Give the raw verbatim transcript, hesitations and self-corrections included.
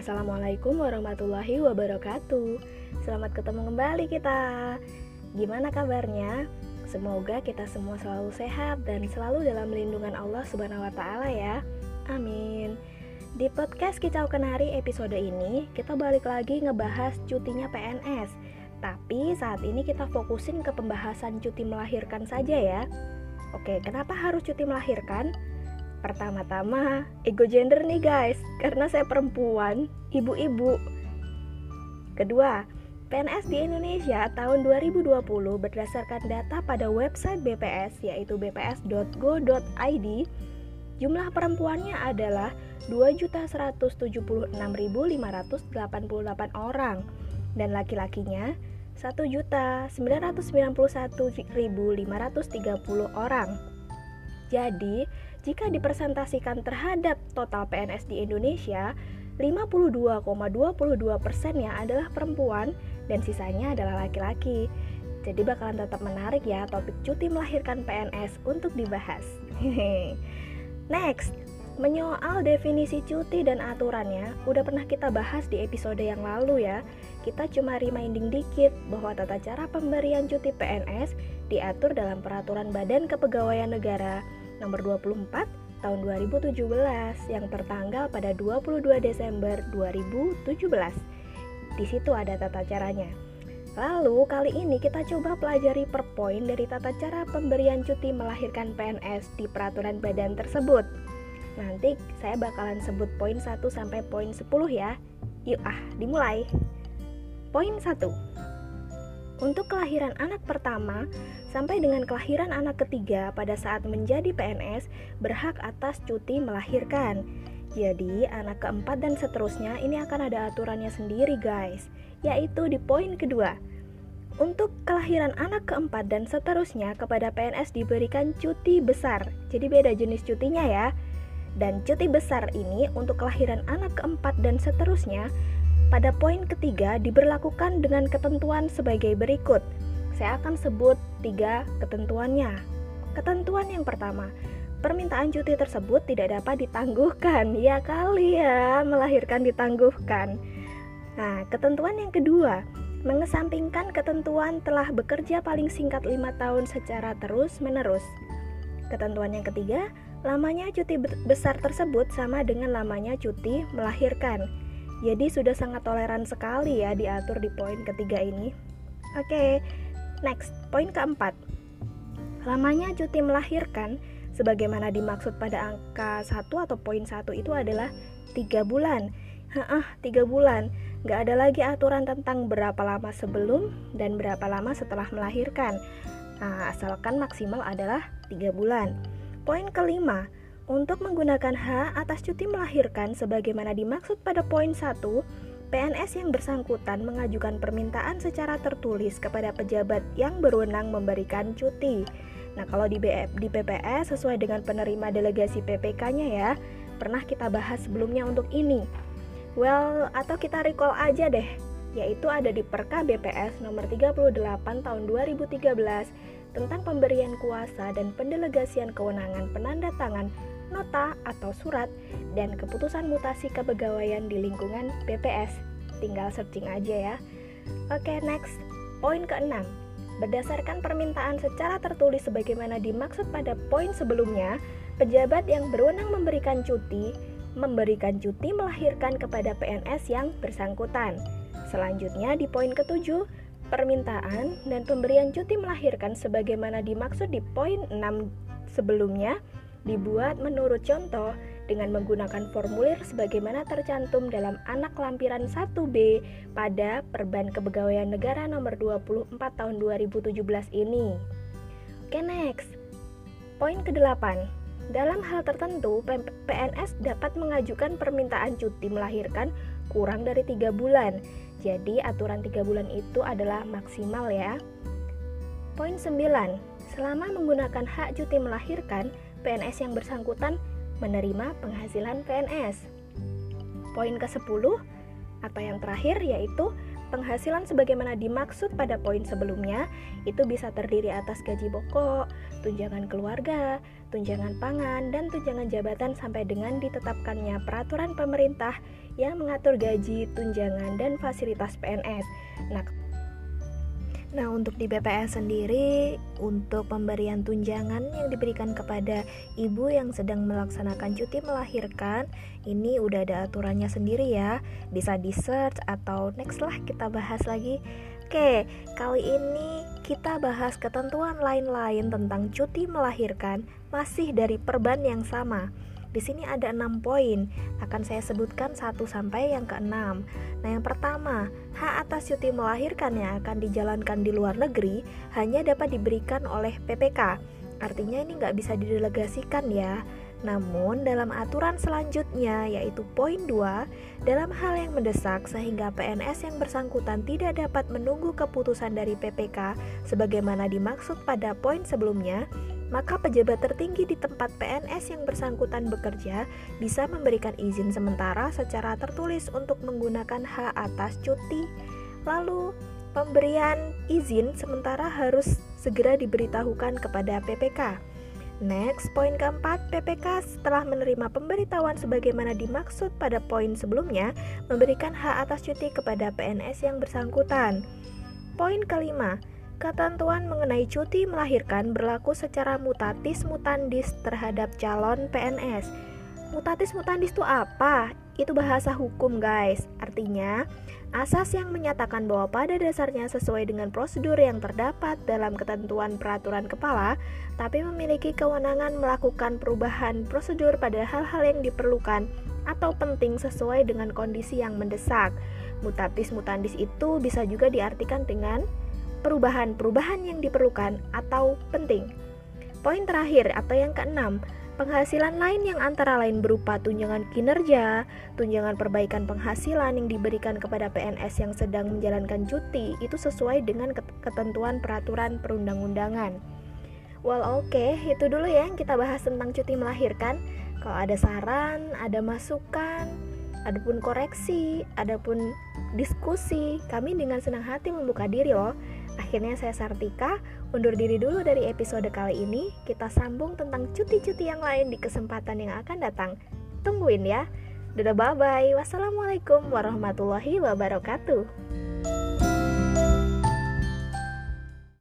Assalamualaikum warahmatullahi wabarakatuh. Selamat ketemu kembali kita. Gimana kabarnya? Semoga kita semua selalu sehat dan selalu dalam lindungan Allah Subhanahu wa taala ya. Amin. Di podcast Kicau Kenari episode ini, kita balik lagi ngebahas cutinya P N S. Tapi saat ini kita fokusin ke pembahasan cuti melahirkan saja ya. Oke, kenapa harus cuti melahirkan? Pertama-tama, ego gender nih guys, karena saya perempuan, ibu-ibu. Kedua, P N S di Indonesia tahun dua ribu dua puluh berdasarkan data pada website B P S, yaitu b p s dot go dot i d, jumlah perempuannya adalah dua juta seratus tujuh puluh enam ribu lima ratus delapan puluh delapan orang dan laki-lakinya satu juta sembilan ratus sembilan puluh satu ribu lima ratus tiga puluh orang. Jadi, jika dipresentasikan terhadap total P N S di Indonesia, lima puluh dua koma dua puluh dua persen-nya adalah perempuan dan sisanya adalah laki-laki. Jadi bakalan tetap menarik ya topik cuti melahirkan P N S untuk dibahas. Next, menyoal definisi cuti dan aturannya udah pernah kita bahas di episode yang lalu ya. Kita cuma reminding dikit bahwa tata cara pemberian cuti P N S diatur dalam Peraturan Badan Kepegawaian Negara Nomor dua puluh empat tahun dua ribu tujuh belas yang tertanggal pada dua puluh dua Desember dua ribu tujuh belas. Di situ ada tata caranya. Lalu kali ini kita coba pelajari per poin dari tata cara pemberian cuti melahirkan P N S di peraturan badan tersebut. Nanti saya bakalan sebut poin satu sampai poin sepuluh ya. Yuk ah, dimulai. Poin satu. Untuk kelahiran anak pertama sampai dengan kelahiran anak ketiga pada saat menjadi P N S berhak atas cuti melahirkan. Jadi anak keempat dan seterusnya ini akan ada aturannya sendiri guys, yaitu di poin kedua. Untuk kelahiran anak keempat dan seterusnya kepada P N S diberikan cuti besar. Jadi beda jenis cutinya ya. Dan cuti besar ini untuk kelahiran anak keempat dan seterusnya pada poin ketiga diberlakukan dengan ketentuan sebagai berikut. Saya akan sebut tiga ketentuannya. Ketentuan yang pertama, permintaan cuti tersebut tidak dapat ditangguhkan. Ya kali ya, melahirkan ditangguhkan. Nah, ketentuan yang kedua, mengesampingkan ketentuan telah bekerja paling singkat lima tahun secara terus-menerus. Ketentuan yang ketiga, lamanya cuti besar tersebut sama dengan lamanya cuti melahirkan. Jadi sudah sangat toleran sekali ya diatur di poin ketiga ini. Oke, next, poin keempat. Lamanya cuti melahirkan, sebagaimana dimaksud pada angka satu atau poin satu itu adalah tiga bulan. Hah, tiga bulan. Gak ada lagi aturan tentang berapa lama sebelum dan berapa lama setelah melahirkan. Nah, asalkan maksimal adalah tiga bulan. Poin kelima. Untuk menggunakan hak atas cuti melahirkan sebagaimana dimaksud pada poin satu, P N S yang bersangkutan mengajukan permintaan secara tertulis kepada pejabat yang berwenang memberikan cuti. Nah, kalau di B P S sesuai dengan penerima delegasi P P K-nya ya, pernah kita bahas sebelumnya untuk ini. Well, atau kita recall aja deh, yaitu ada di Perka B P S nomor tiga puluh delapan tahun dua ribu tiga belas tentang pemberian kuasa dan pendelegasian kewenangan penanda tangan nota atau surat dan keputusan mutasi kepegawaian di lingkungan B P S. Tinggal searching aja ya. Oke, next, poin keenam. Berdasarkan permintaan secara tertulis sebagaimana dimaksud pada poin sebelumnya, pejabat yang berwenang memberikan cuti memberikan cuti melahirkan kepada P N S yang bersangkutan. Selanjutnya di poin ketujuh, permintaan dan pemberian cuti melahirkan sebagaimana dimaksud di poin enam sebelumnya dibuat menurut contoh dengan menggunakan formulir sebagaimana tercantum dalam anak lampiran satu B pada Perban Kepegawaian Negara nomor dua puluh empat tahun dua ribu tujuh belas ini. Oke, next. Poin kedelapan. Dalam hal tertentu, P N S dapat mengajukan permintaan cuti melahirkan kurang dari tiga bulan. Jadi, aturan tiga bulan itu adalah maksimal ya. Poin sembilan. Selama menggunakan hak cuti melahirkan, P N S yang bersangkutan menerima penghasilan P N S. Poin kesepuluh atau yang terakhir yaitu penghasilan sebagaimana dimaksud pada poin sebelumnya itu bisa terdiri atas gaji pokok, tunjangan keluarga, tunjangan pangan, dan tunjangan jabatan sampai dengan ditetapkannya peraturan pemerintah yang mengatur gaji, tunjangan, dan fasilitas P N S. Nah, Nah, untuk di B P S sendiri, untuk pemberian tunjangan yang diberikan kepada ibu yang sedang melaksanakan cuti melahirkan, ini udah ada aturannya sendiri ya. Bisa di search atau next lah kita bahas lagi. Oke, kali ini kita bahas ketentuan lain-lain tentang cuti melahirkan masih dari perban yang sama. Di sini ada enam poin, akan saya sebutkan satu sampai yang keenam. Nah, yang pertama, hak atas cuti melahirkan yang akan dijalankan di luar negeri hanya dapat diberikan oleh P P K. Artinya ini nggak bisa didelegasikan ya. Namun dalam aturan selanjutnya, yaitu poin dua, dalam hal yang mendesak sehingga P N S yang bersangkutan tidak dapat menunggu keputusan dari P P K sebagaimana dimaksud pada poin sebelumnya, maka pejabat tertinggi di tempat P N S yang bersangkutan bekerja bisa memberikan izin sementara secara tertulis untuk menggunakan hak atas cuti. Lalu, pemberian izin sementara harus segera diberitahukan kepada P P K. Next, poin keempat, P P K setelah menerima pemberitahuan sebagaimana dimaksud pada poin sebelumnya, memberikan hak atas cuti kepada P N S yang bersangkutan. Poin kelima, ketentuan mengenai cuti melahirkan berlaku secara mutatis mutandis terhadap calon P N S. Mutatis mutandis itu apa? Itu bahasa hukum, guys. Artinya, asas yang menyatakan bahwa pada dasarnya sesuai dengan prosedur yang terdapat dalam ketentuan peraturan kepala, tapi memiliki kewenangan melakukan perubahan prosedur pada hal-hal yang diperlukan atau penting sesuai dengan kondisi yang mendesak. Mutatis mutandis itu bisa juga diartikan dengan perubahan-perubahan yang diperlukan atau penting. Poin terakhir atau yang keenam, penghasilan lain yang antara lain berupa tunjangan kinerja, tunjangan perbaikan penghasilan yang diberikan kepada P N S yang sedang menjalankan cuti itu sesuai dengan ketentuan peraturan perundang-undangan. Well, oke, okay, itu dulu ya yang kita bahas tentang cuti melahirkan. Kalau ada saran, ada masukan, adapun koreksi, adapun diskusi, kami dengan senang hati membuka diri loh. Akhirnya saya Sartika, undur diri dulu dari episode kali ini. Kita sambung tentang cuti-cuti yang lain di kesempatan yang akan datang. Tungguin ya. Dadah, bye-bye. Wassalamualaikum warahmatullahi wabarakatuh.